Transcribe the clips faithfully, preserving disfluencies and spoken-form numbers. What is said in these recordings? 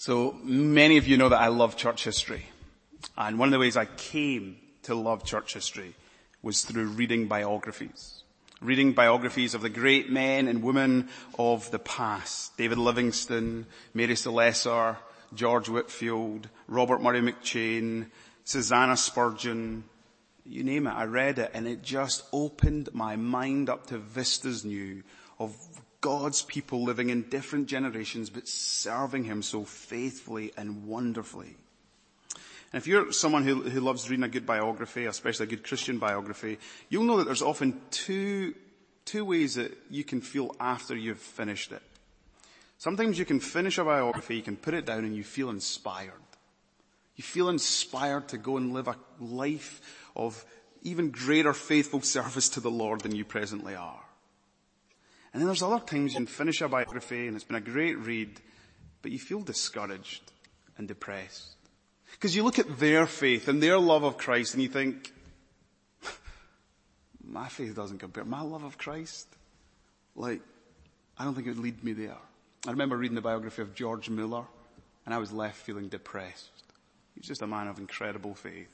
So many of you know that I love church history. And one of the ways I came to love church history was through reading biographies. Reading biographies of the great men and women of the past. David Livingstone, Mary Seacole, George Whitfield, Robert Murray McCheyne, Susanna Spurgeon, you name it. I read it and it just opened my mind up to vistas new of God's people living in different generations but serving him so faithfully and wonderfully. And if you're someone who, who loves reading a good biography, especially a good Christian biography, you'll know that there's often two, two ways that you can feel after you've finished it. Sometimes you can finish a biography, you can put it down and you feel inspired. You feel inspired to go and live a life of even greater faithful service to the Lord than you presently are. And then there's other times you can finish a biography and it's been a great read, but you feel discouraged and depressed. Because you look at their faith and their love of Christ and you think, my faith doesn't compare. My love of Christ, like, I don't think it would lead me there. I remember reading the biography of George Mueller and I was left feeling depressed. He was just a man of incredible faith.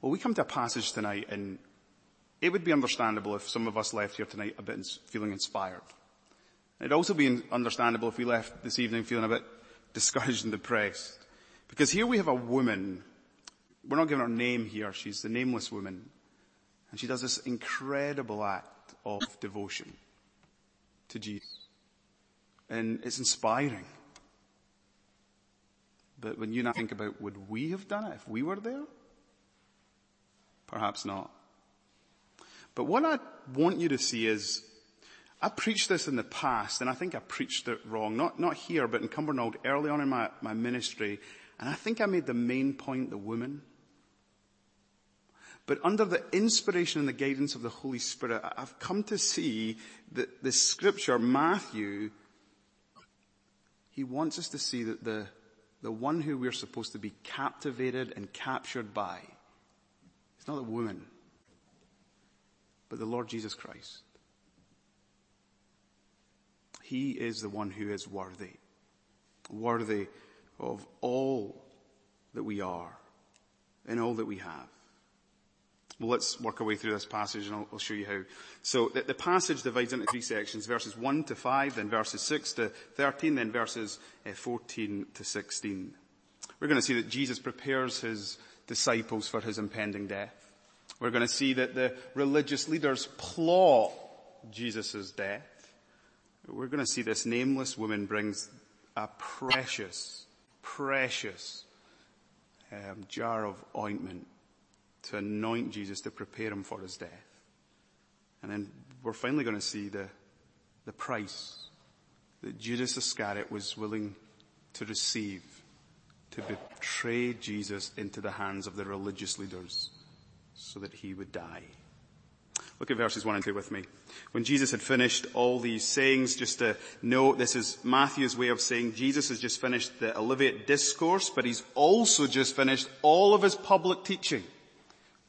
Well, we come to a passage tonight and it would be understandable if some of us left here tonight a bit feeling inspired. It'd also be understandable if we left this evening feeling a bit discouraged and depressed. Because here we have a woman, we're not giving her name here, she's the nameless woman, and she does this incredible act of devotion to Jesus. And it's inspiring. But when you and I think about, would we have done it if we were there? Perhaps not. But what I want you to see is, I preached this in the past, and I think I preached it wrong. Not, not here, but in Cumbernauld early on in my, my ministry. And I think I made the main point the woman. But under the inspiration and the guidance of the Holy Spirit, I've come to see that the scripture, Matthew, he wants us to see that the, the one who we're supposed to be captivated and captured by, it's not a woman, but the Lord Jesus Christ. He is the one who is worthy, worthy of all that we are and all that we have. Well, let's work our way through this passage and I'll, I'll show you how. So the, the passage divides into three sections, verses one to five, then verses six to thirteen, then verses fourteen to sixteen. We're going to see that Jesus prepares his disciples for his impending death. We're going to see that the religious leaders plot Jesus' death. We're going to see this nameless woman brings a precious, precious um, jar of ointment to anoint Jesus, to prepare him for his death. And then we're finally going to see the, the price that Judas Iscariot was willing to receive to betray Jesus into the hands of the religious leaders so that he would die. Look at verses one and two with me. When Jesus had finished all these sayings, just to note, this is Matthew's way of saying Jesus has just finished the Olivet Discourse, but he's also just finished all of his public teaching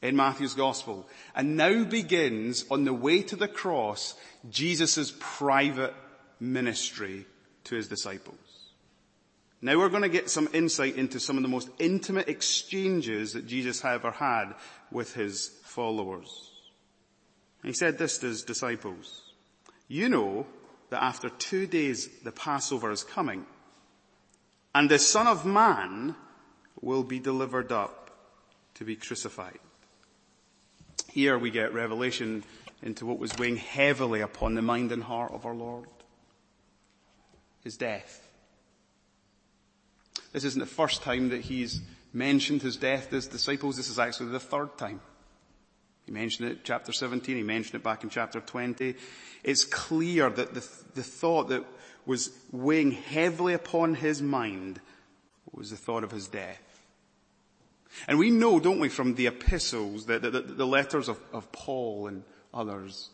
in Matthew's Gospel. And now begins, on the way to the cross, Jesus' private ministry to his disciples. Now we're going to get some insight into some of the most intimate exchanges that Jesus ever had with his followers. He said this to his disciples, you know that after two days the Passover is coming, and the Son of Man will be delivered up to be crucified. Here we get revelation into what was weighing heavily upon the mind and heart of our Lord, his death. This isn't the first time that he's mentioned his death to his disciples. This is actually the third time. He mentioned it in chapter seventeen, he mentioned it back in chapter twenty. It's clear that the, the thought that was weighing heavily upon his mind was the thought of his death. And we know, don't we, from the epistles, the, the, the letters of, of Paul and others,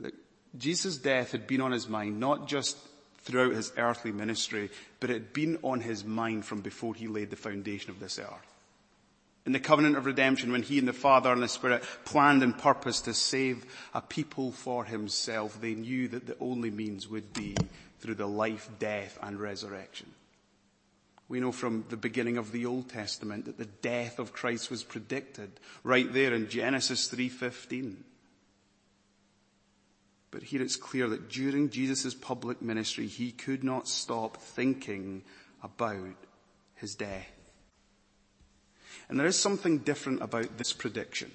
that Jesus' death had been on his mind, not just throughout his earthly ministry, but it had been on his mind from before he laid the foundation of this earth. In the covenant of redemption, when he and the Father and the Spirit planned and purposed to save a people for himself, they knew that the only means would be through the life, death, and resurrection. We know from the beginning of the Old Testament that the death of Christ was predicted right there in Genesis three fifteen. But here it's clear that during Jesus' public ministry, he could not stop thinking about his death. And there is something different about this prediction.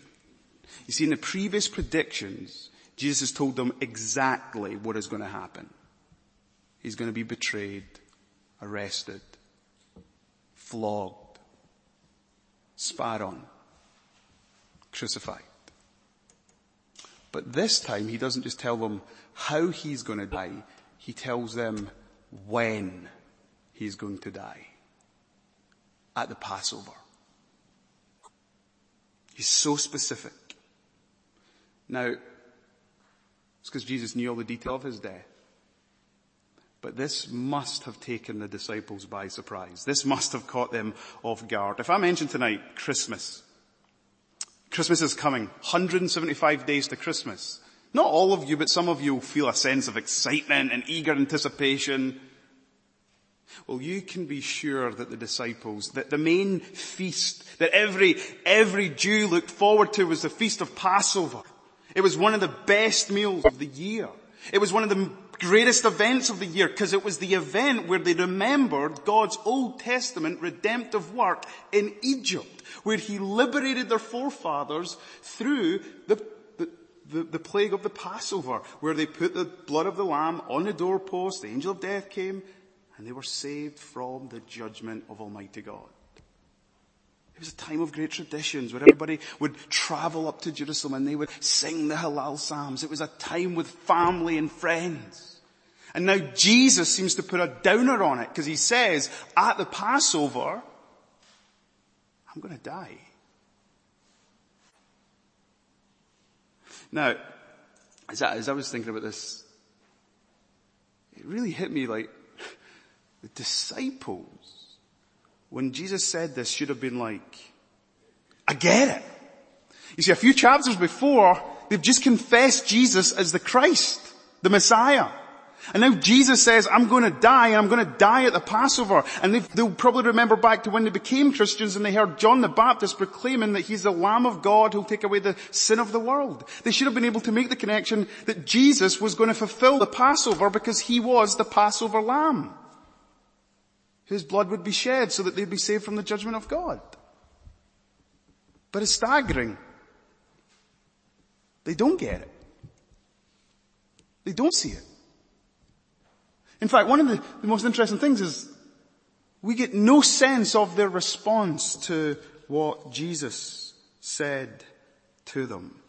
You see, in the previous predictions, Jesus told them exactly what is going to happen. He's going to be betrayed, arrested, flogged, spat on, crucified. But this time, he doesn't just tell them how he's going to die. He tells them when he's going to die. At the Passover. He's so specific. Now, it's because Jesus knew all the detail of his death. But this must have taken the disciples by surprise. This must have caught them off guard. If I mention tonight Christmas, Christmas is coming, one hundred seventy-five days to Christmas. Not all of you, but some of you will feel a sense of excitement and eager anticipation. Well, you can be sure that the disciples, that the main feast that every, every Jew looked forward to was the Feast of Passover. It was one of the best meals of the year. It was one of the greatest events of the year because it was the event where they remembered God's Old Testament redemptive work in Egypt, where he liberated their forefathers through the The, the plague of the Passover, where they put the blood of the lamb on the doorpost, the angel of death came, and they were saved from the judgment of Almighty God. It was a time of great traditions where everybody would travel up to Jerusalem and they would sing the Hallel Psalms. It was a time with family and friends. And now Jesus seems to put a downer on it because he says, at the Passover, I'm going to die. Now, as I, as I was thinking about this, it really hit me like the disciples, when Jesus said this, should have been like, I get it. You see, a few chapters before, they've just confessed Jesus as the Christ, the Messiah. And now Jesus says, I'm going to die, and I'm going to die at the Passover. And they'll probably remember back to when they became Christians and they heard John the Baptist proclaiming that he's the Lamb of God who'll take away the sin of the world. They should have been able to make the connection that Jesus was going to fulfill the Passover because he was the Passover Lamb. Whose blood would be shed so that they'd be saved from the judgment of God. But it's staggering. They don't get it. They don't see it. In fact, one of the, the most interesting things is we get no sense of their response to what Jesus said to them.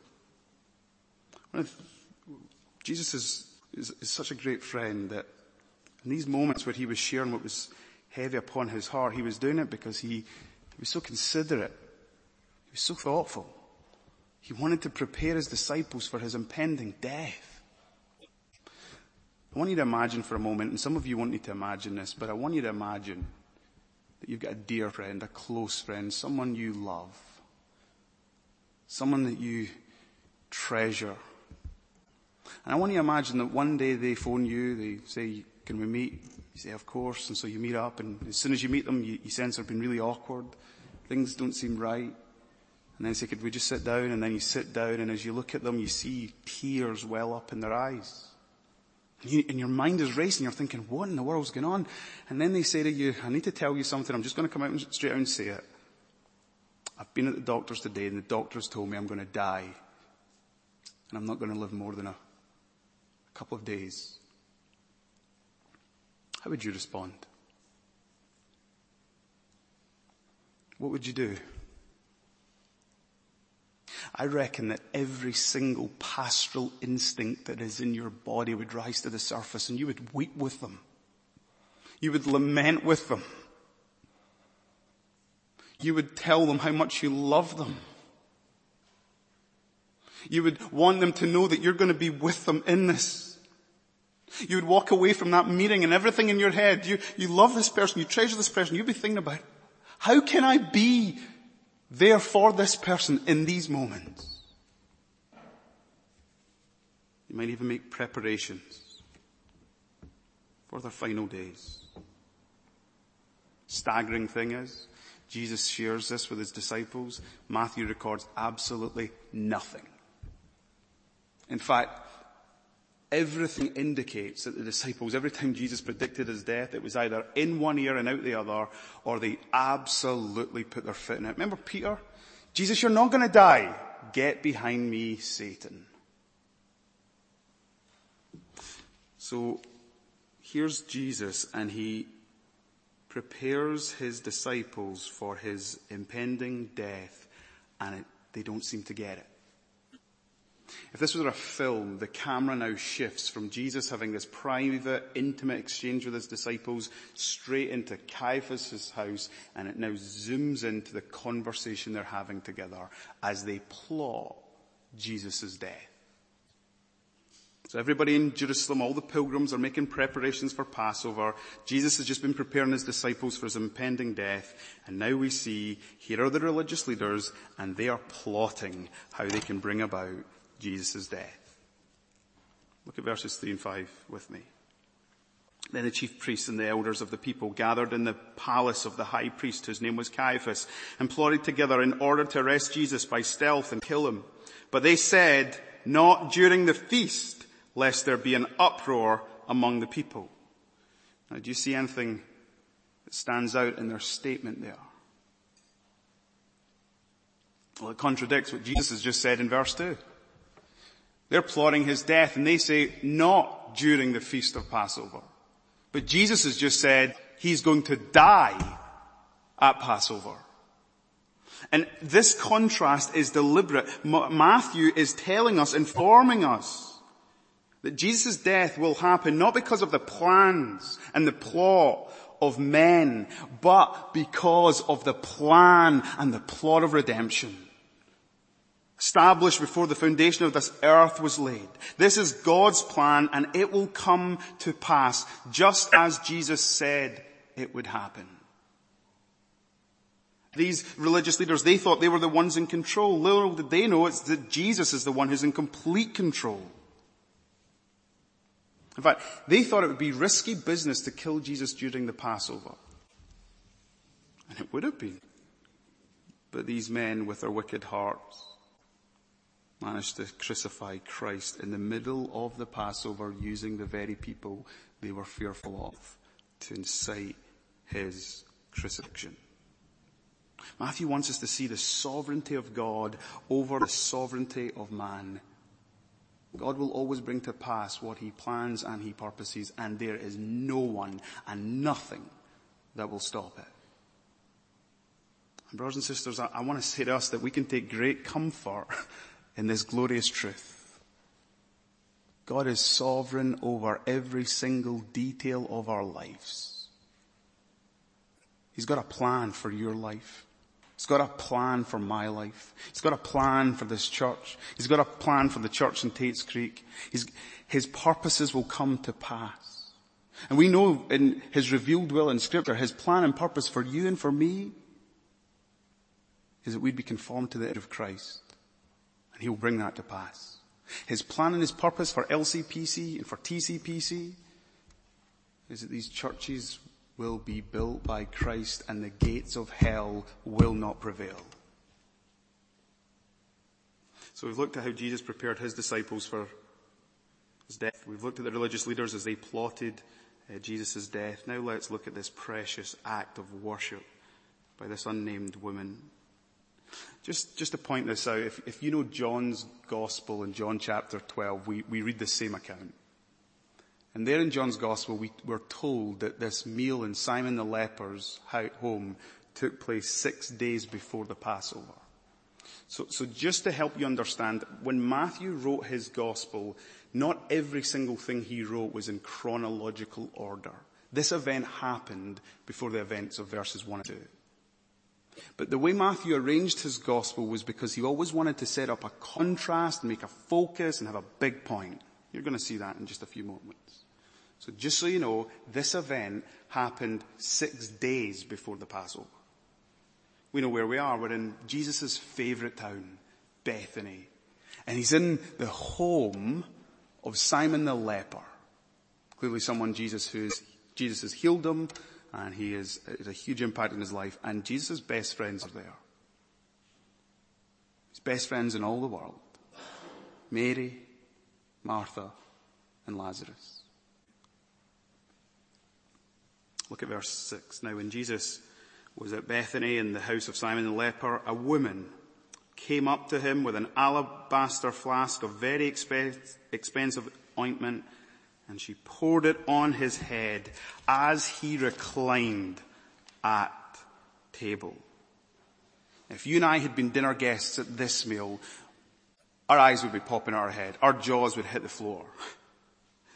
Jesus is, is, is such a great friend that in these moments where he was sharing what was heavy upon his heart, he was doing it because he, he was so considerate. He was so thoughtful. He wanted to prepare his disciples for his impending death. I want you to imagine for a moment, and some of you won't need to imagine this, but I want you to imagine that you've got a dear friend, a close friend, someone you love, someone that you treasure. And I want you to imagine that one day they phone you, they say, can we meet? You say, of course, and so you meet up, and as soon as you meet them, you, you sense they've been really awkward, things don't seem right. And then they say, could we just sit down? And then you sit down, and as you look at them, you see tears well up in their eyes. You, and your mind is racing. You're thinking, what in the world's going on? And then they say to you, I need to tell you something. I'm just going to come out and straight out and say it. I've been at the doctor's today and the doctor's told me I'm going to die. And I'm not going to live more than a, a couple of days. How would you respond? What would you do? I reckon that every single pastoral instinct that is in your body would rise to the surface and you would weep with them. You would lament with them. You would tell them how much you love them. You would want them to know that you're going to be with them in this. You would walk away from that meeting and everything in your head. You, you love this person. You treasure this person. You'd be thinking about, how can I be there for this person in these moments? You might even make preparations for their final days. Staggering thing is, Jesus shares this with his disciples. Matthew records absolutely nothing. In fact, everything indicates that the disciples, every time Jesus predicted his death, it was either in one ear and out the other, or they absolutely put their foot in it. Remember Peter? Jesus, you're not going to die. Get behind me, Satan. So here's Jesus, and he prepares his disciples for his impending death, and it, they don't seem to get it. If this were a film, the camera now shifts from Jesus having this private, intimate exchange with his disciples straight into Caiaphas' house, and it now zooms into the conversation they're having together as they plot Jesus' death. So everybody in Jerusalem, all the pilgrims, are making preparations for Passover. Jesus has just been preparing his disciples for his impending death. And now we see, here are the religious leaders, and they are plotting how they can bring about Jesus' death. Look at verses three and five with me. Then the chief priests and the elders of the people gathered in the palace of the high priest, whose name was Caiaphas, and plotted together in order to arrest Jesus by stealth and kill him. But they said, not during the feast, lest there be an uproar among the people. Now, do you see anything that stands out in their statement there? Well, it contradicts what Jesus has just said in verse two. They're plotting his death, and they say, not during the feast of Passover. But Jesus has just said, he's going to die at Passover. And this contrast is deliberate. M- Matthew is telling us, informing us, that Jesus' death will happen not because of the plans and the plot of men, but because of the plan and the plot of redemption, established before the foundation of this earth was laid. This is God's plan, and it will come to pass just as Jesus said it would happen. These religious leaders, they thought they were the ones in control. Little did they know it's that Jesus is the one who's in complete control. In fact, they thought it would be risky business to kill Jesus during the Passover. And it would have been. But these men, with their wicked hearts, managed to crucify Christ in the middle of the Passover using the very people they were fearful of to incite his crucifixion. Matthew wants us to see the sovereignty of God over the sovereignty of man. God will always bring to pass what he plans and he purposes, and there is no one and nothing that will stop it. And brothers and sisters, I, I want to say to us that we can take great comfort in this glorious truth. God is sovereign over every single detail of our lives. He's got a plan for your life. He's got a plan for my life. He's got a plan for this church. He's got a plan for the church in Tate's Creek. He's, his purposes will come to pass. And we know in his revealed will in Scripture, his plan and purpose for you and for me is that we'd be conformed to the image of Christ. And he will bring that to pass. His plan and his purpose for L C P C and for T C P C is that these churches will be built by Christ and the gates of hell will not prevail. So we've looked at how Jesus prepared his disciples for his death. We've looked at the religious leaders as they plotted uh, Jesus' death. Now let's look at this precious act of worship by this unnamed woman. Just, just to point this out, if, if you know John's Gospel in John chapter twelve, we, we read the same account. And there in John's Gospel, we were told that this meal in Simon the leper's home took place six days before the Passover. So, so just to help you understand, when Matthew wrote his Gospel, not every single thing he wrote was in chronological order. This event happened before the events of verses one and two. But the way Matthew arranged his Gospel was because he always wanted to set up a contrast and make a focus and have a big point. You're going to see that in just a few moments. So just so you know, this event happened six days before the Passover. We know where we are. We're in Jesus' favorite town, Bethany. And he's in the home of Simon the leper. clearly someone Jesus who is, Jesus has healed him, and he is, it's a huge impact in his life, and Jesus' best friends are there. His best friends in all the world. Mary, Martha, and Lazarus. Look at verse six. Now when Jesus was at Bethany in the house of Simon the leper, a woman came up to him with an alabaster flask of very expensive ointment, and she poured it on his head as he reclined at table. If you and I had been dinner guests at this meal, our eyes would be popping out of our head. Our jaws would hit the floor.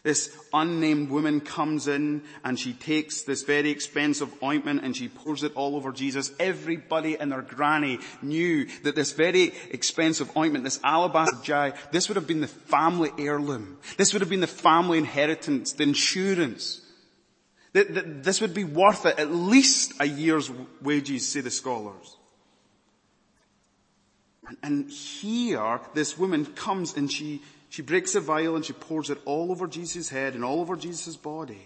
This unnamed woman comes in and she takes this very expensive ointment and she pours it all over Jesus. Everybody and their granny knew that this very expensive ointment, this alabaster jar, this would have been the family heirloom. This would have been the family inheritance, the insurance. This would be worth it, at least a year's wages, say the scholars. And here, this woman comes and she She breaks a vial and she pours it all over Jesus' head and all over Jesus' body.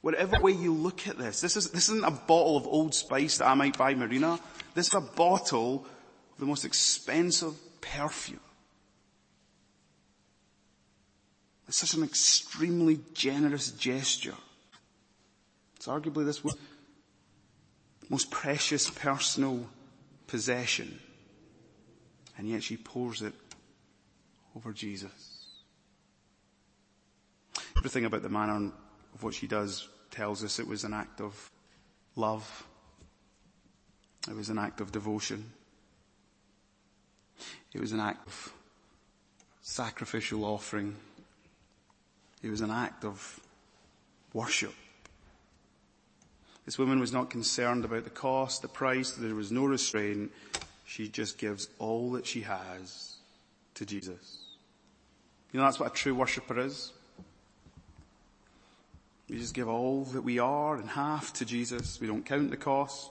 Whatever way you look at this, this, is, this isn't a bottle of Old Spice that I might buy, Marina. This is a bottle of the most expensive perfume. It's such an extremely generous gesture. It's arguably this one's most precious personal possession. And yet she pours it over Jesus. Everything about the manner of what she does tells us it was an act of love. It was an act of devotion. It was an act of sacrificial offering. It was an act of worship. This woman was not concerned about the cost, the price. There was no restraint. She just gives all that she has to Jesus. You know, that's what a true worshipper is. We just give all that we are and have to Jesus. We don't count the cost.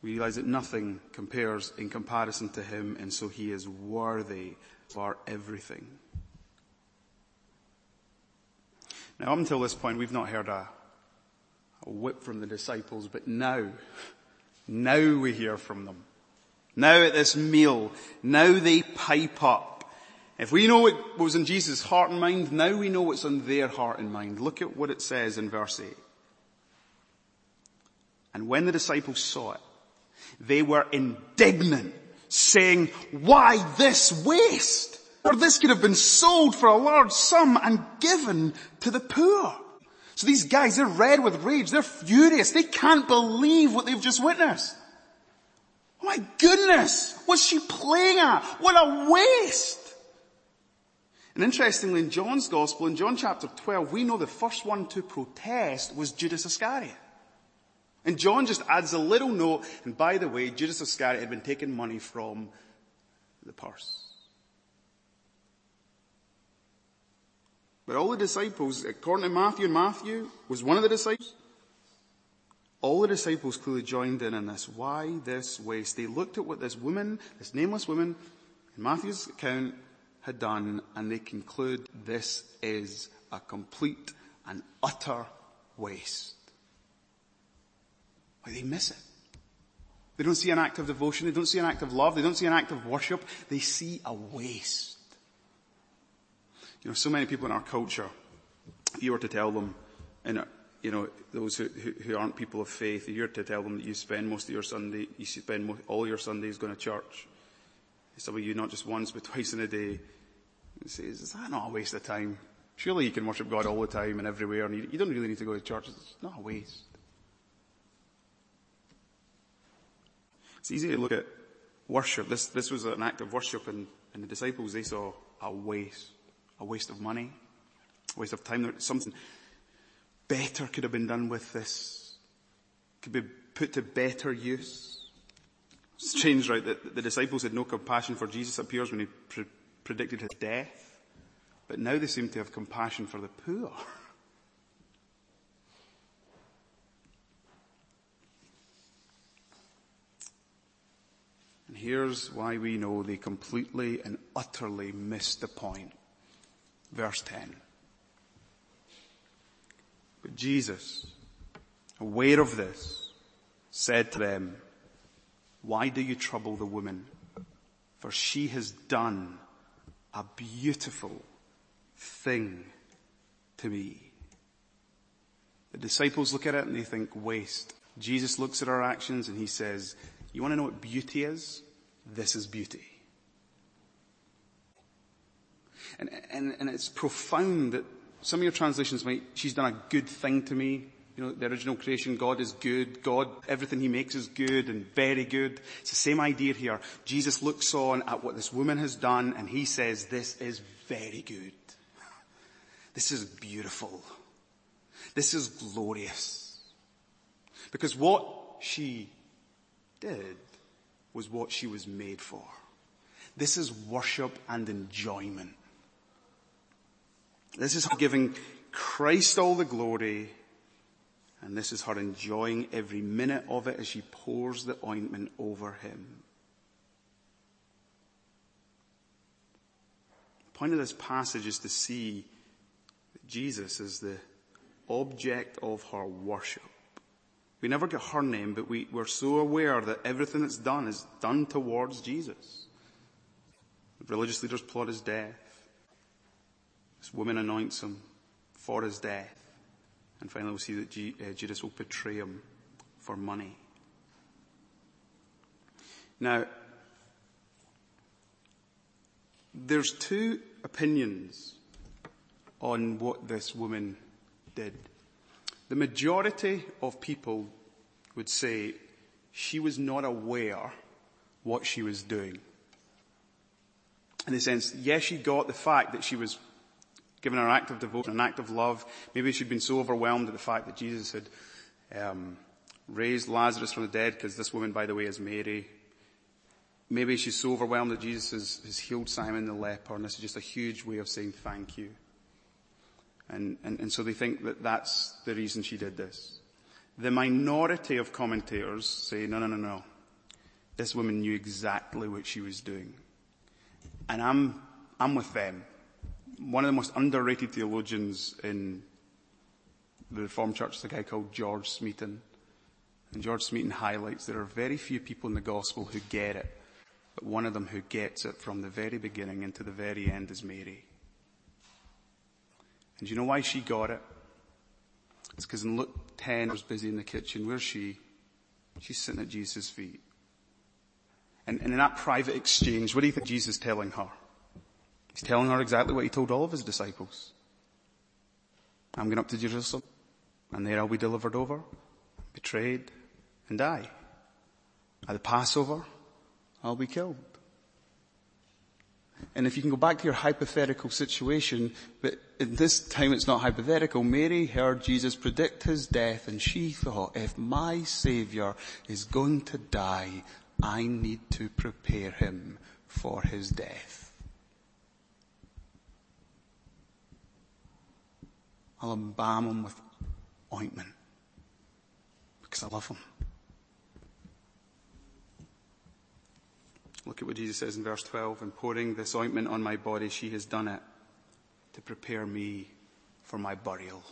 We realize that nothing compares in comparison to him, and so he is worthy of our everything. Now, up until this point, we've not heard a, a whip from the disciples, but now, now we hear from them. Now at this meal, now they pipe up. If we know what was in Jesus' heart and mind, now we know what's in their heart and mind. Look at what it says in verse eight. And when the disciples saw it, they were indignant, saying, "Why this waste? For this could have been sold for a large sum and given to the poor." So these guys, they're red with rage. They're furious. They can't believe what they've just witnessed. Oh my goodness, what's she playing at? What a waste. And interestingly, in John's Gospel, in John chapter twelve, we know the first one to protest was Judas Iscariot. And John just adds a little note, and by the way, Judas Iscariot had been taking money from the purse. But all the disciples, according to Matthew, and Matthew was one of the disciples. All the disciples clearly joined in on this. Why this waste? They looked at what this woman, this nameless woman, in Matthew's account had done, and they conclude this is a complete and utter waste. Like they miss it. They don't see an act of devotion. They don't see an act of love. They don't see an act of worship. They see a waste. You know, so many people in our culture, if you were to tell them, and you know, those who, who, who aren't people of faith, if you were to tell them that you spend most of your Sunday, you spend most, all your Sundays going to church, some of you not just once but twice in a day, and say, is that not a waste of time? Surely you can worship God all the time and everywhere, and you, you don't really need to go to church. It's not a waste. It's easy to look at worship. This this was an act of worship, and, and the disciples, they saw a waste. A waste of money, a waste of time. Something better could have been done with this. Could be put to better use. Strange, right? That the disciples had no compassion for Jesus. Appears when he pre- predicted his death, but now they seem to have compassion for the poor. And here's why we know they completely and utterly missed the point. verse ten. But Jesus, aware of this, said to them, "Why do you trouble the woman? For she has done a beautiful thing to me." The disciples look at it and they think, waste. Jesus looks at our actions and he says, you want to know what beauty is? This is beauty. And, and, and it's profound that some of your translations might, she's done a good thing to me. You know, the original creation, God is good. God, everything he makes is good and very good. It's the same idea here. Jesus looks on at what this woman has done and he says, this is very good. This is beautiful. This is glorious. Because what she did was what she was made for. This is worship and enjoyment. This is her giving Christ all the glory, and this is her enjoying every minute of it as she pours the ointment over him. The point of this passage is to see that Jesus is the object of her worship. We never get her name, but we, we're so aware that everything that's done is done towards Jesus. The religious leaders plot his death. This woman anoints him for his death. And finally we'll see that G, uh, Judas will betray him for money. Now, there's two opinions on what this woman did. The majority of people would say she was not aware what she was doing. In a sense, yes, she got the fact that she was given her act of devotion, an act of love. Maybe she'd been so overwhelmed at the fact that Jesus had um, raised Lazarus from the dead, because this woman, by the way, is Mary. Maybe she's so overwhelmed that Jesus has, has healed Simon the leper, and this is just a huge way of saying thank you. And, and, and so they think that that's the reason she did this. The minority of commentators say, no, no, no, no. This woman knew exactly what she was doing. And I'm, I'm with them. One of the most underrated theologians in the Reformed Church is a guy called George Smeaton. And George Smeaton highlights there are very few people in the gospel who get it, but one of them who gets it from the very beginning and to the very end is Mary. And you know why she got it? It's because in Luke ten, she was busy in the kitchen. Where's she? She's sitting at Jesus' feet. And, and in that private exchange, what do you think Jesus is telling her? He's telling her exactly what he told all of his disciples. I'm going up to Jerusalem, and there I'll be delivered over, betrayed, and die. At the Passover, I'll be killed. And if you can go back to your hypothetical situation, but in this time it's not hypothetical, Mary heard Jesus predict his death, and she thought, if my Savior is going to die, I need to prepare him for his death. I'll embalm him with ointment because I love him. Look at what Jesus says in verse twelve. And pouring this ointment on my body, she has done it to prepare me for my burial.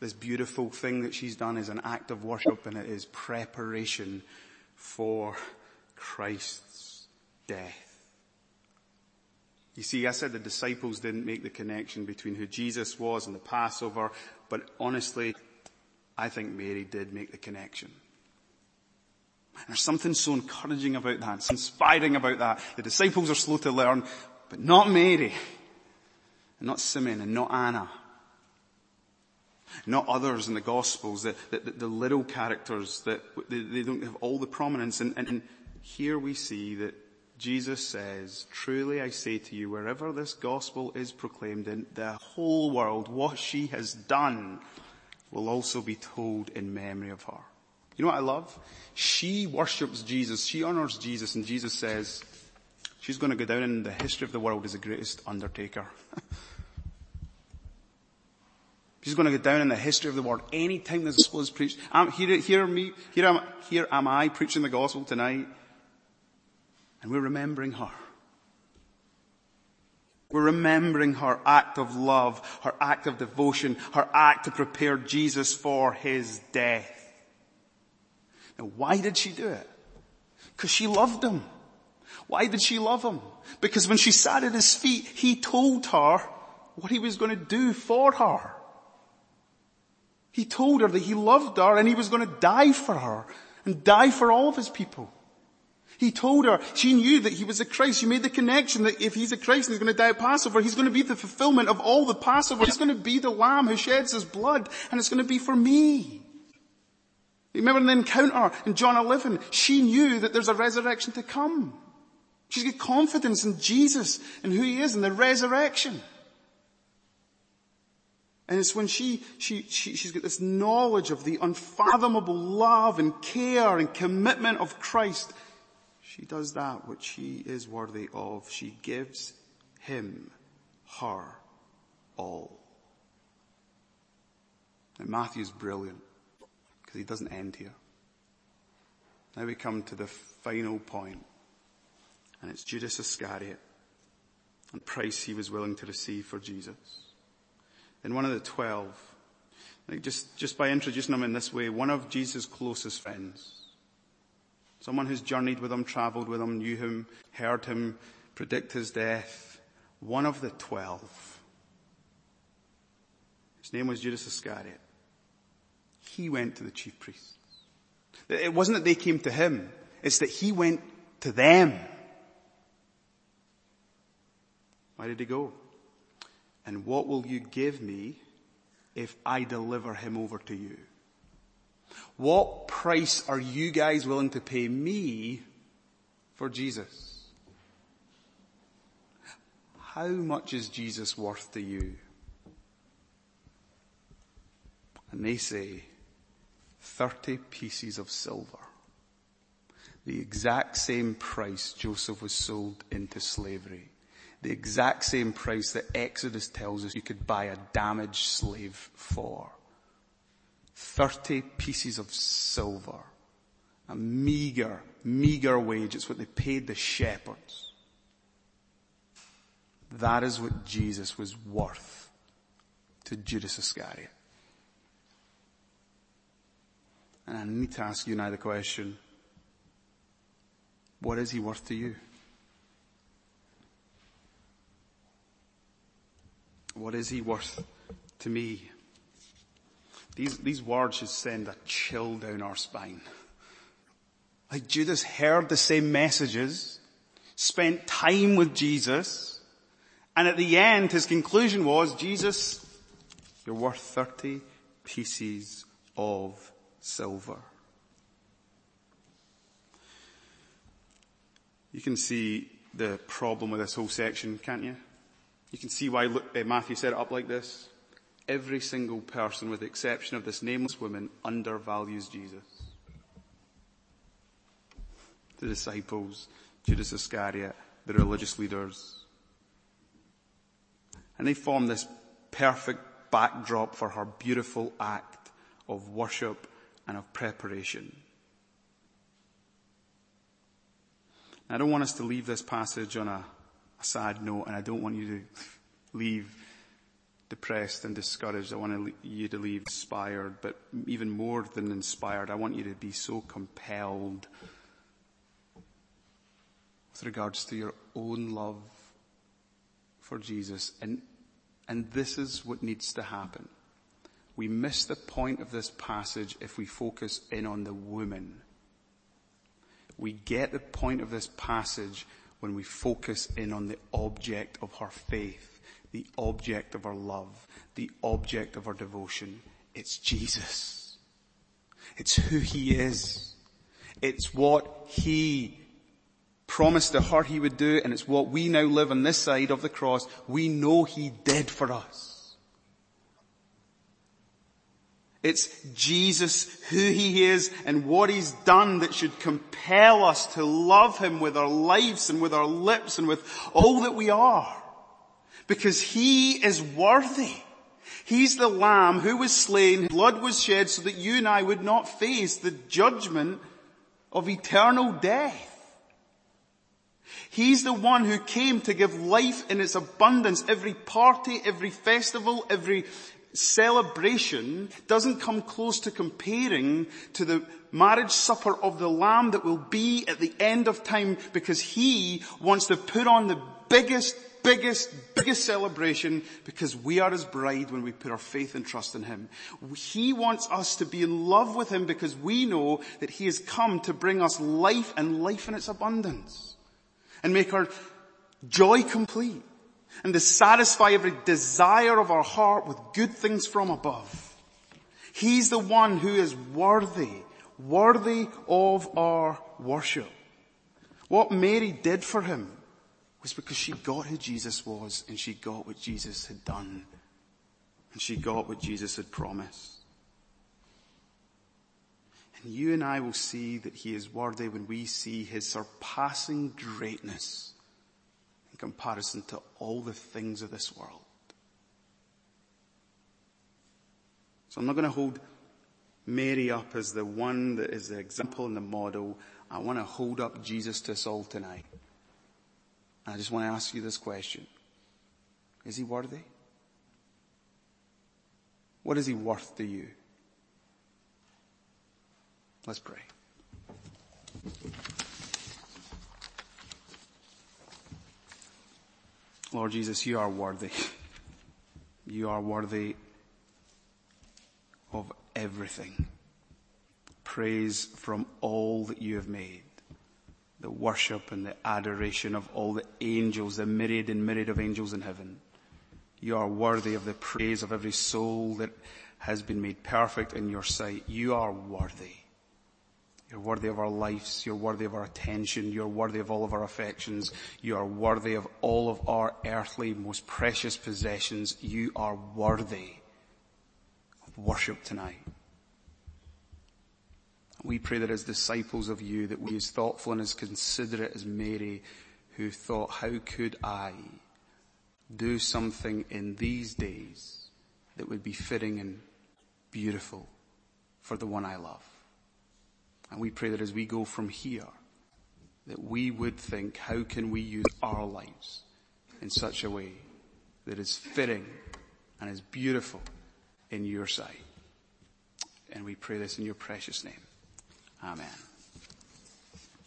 This beautiful thing that she's done is an act of worship, and it is preparation for Christ's death. You see, I said the disciples didn't make the connection between who Jesus was and the Passover, but honestly, I think Mary did make the connection. And there's something so encouraging about that, so inspiring about that. The disciples are slow to learn, but not Mary, and not Simeon, and not Anna, not others in the Gospels, the, the, the little characters that they, they don't have all the prominence. And, and, and here we see that Jesus says, truly I say to you, wherever this Gospel is proclaimed in the whole world, what she has done will also be told in memory of her. You know what I love? She worships Jesus. She honors Jesus. And Jesus says, she's going to go down in the history of the world as the greatest undertaker. She's going to go down in the history of the world. Any time the gospel is preached, I'm, hear, hear me, here am, here am I preaching the gospel tonight. And we're remembering her. We're remembering her act of love, her act of devotion, her act to prepare Jesus for his death. Now, why did she do it? Because she loved him. Why did she love him? Because when she sat at his feet, he told her what he was going to do for her. He told her that he loved her and he was going to die for her and die for all of his people. He told her, she knew that he was the Christ. She made the connection that if he's a Christ and he's going to die at Passover, he's going to be the fulfillment of all the Passover. He's going to be the lamb who sheds his blood, and it's going to be for me. You remember in the encounter in John eleven, she knew that there's a resurrection to come. She's got confidence in Jesus and who he is and the resurrection. And it's when she, she, she, she's got this knowledge of the unfathomable love and care and commitment of Christ. She does that which he is worthy of. She gives him her all. And Matthew's brilliant because he doesn't end here. Now we come to the final point, and it's Judas Iscariot and the price he was willing to receive for Jesus. In one of the twelve, like just, just by introducing him in this way, one of Jesus' closest friends, someone who's journeyed with him, traveled with him, knew him, heard him, predict his death, one of the twelve. His name was Judas Iscariot. He went to the chief priests. It wasn't that they came to him, it's that he went to them. Why did he go? And what will you give me if I deliver him over to you? What price are you guys willing to pay me for Jesus? How much is Jesus worth to you? And they say, thirty pieces of silver. The exact same price Joseph was sold into slavery. The exact same price that Exodus tells us you could buy a damaged slave for. Thirty pieces of silver. A meager, meager wage. It's what they paid the shepherds. That is what Jesus was worth to Judas Iscariot. And I need to ask you now the question, what is he worth to you? What is he worth to me? These, these words should send a chill down our spine. Like Judas heard the same messages, spent time with Jesus, and at the end his conclusion was, Jesus, you're worth thirty pieces of silver. You can see the problem with this whole section, can't you? You can see why Matthew set it up like this. Every single person, with the exception of this nameless woman, undervalues Jesus. The disciples, Judas Iscariot, the religious leaders. And they form this perfect backdrop for her beautiful act of worship and of preparation. Now, I don't want us to leave this passage on a, a sad note, and I don't want you to leave depressed and discouraged. I want you to leave inspired, but even more than inspired, I want you to be so compelled with regards to your own love for Jesus. And, and this is what needs to happen. We miss the point of this passage if we focus in on the woman. We get the point of this passage when we focus in on the object of her faith, the object of our love, the object of our devotion. It's Jesus. It's who he is. It's what he promised to her he would do, and it's what we now live on this side of the cross. We know he did for us. It's Jesus, who he is, and what he's done that should compel us to love him with our lives and with our lips and with all that we are. Because he is worthy. He's the lamb who was slain, his blood was shed so that you and I would not face the judgment of eternal death. He's the one who came to give life in its abundance. Every party, every festival, every celebration doesn't come close to comparing to the marriage supper of the Lamb that will be at the end of time, because he wants to put on the biggest, biggest, biggest celebration, because we are his bride when we put our faith and trust in him. He wants us to be in love with him because we know that he has come to bring us life and life in its abundance and make our joy complete and to satisfy every desire of our heart with good things from above. He's the one who is worthy, worthy of our worship. What Mary did for him was because she got who Jesus was, and she got what Jesus had done, and she got what Jesus had promised. And you and I will see that he is worthy when we see his surpassing greatness in comparison to all the things of this world. So I'm not going to hold Mary up as the one that is the example and the model. I want to hold up Jesus to us all tonight. I just want to ask you this question. Is he worthy? What is he worth to you? Let's pray. Lord Jesus, you are worthy. You are worthy of everything. Praise from all that you have made. The worship and the adoration of all the angels, the myriad and myriad of angels in heaven. You are worthy of the praise of every soul that has been made perfect in your sight. You are worthy. You're worthy of our lives. You're worthy of our attention. You're worthy of all of our affections. You are worthy of all of our earthly, most precious possessions. You are worthy of worship tonight. We pray that as disciples of you, that we as thoughtful and as considerate as Mary, who thought, how could I do something in these days that would be fitting and beautiful for the one I love? And we pray that as we go from here, that we would think, how can we use our lives in such a way that is fitting and is beautiful in your sight? And we pray this in your precious name. Amen.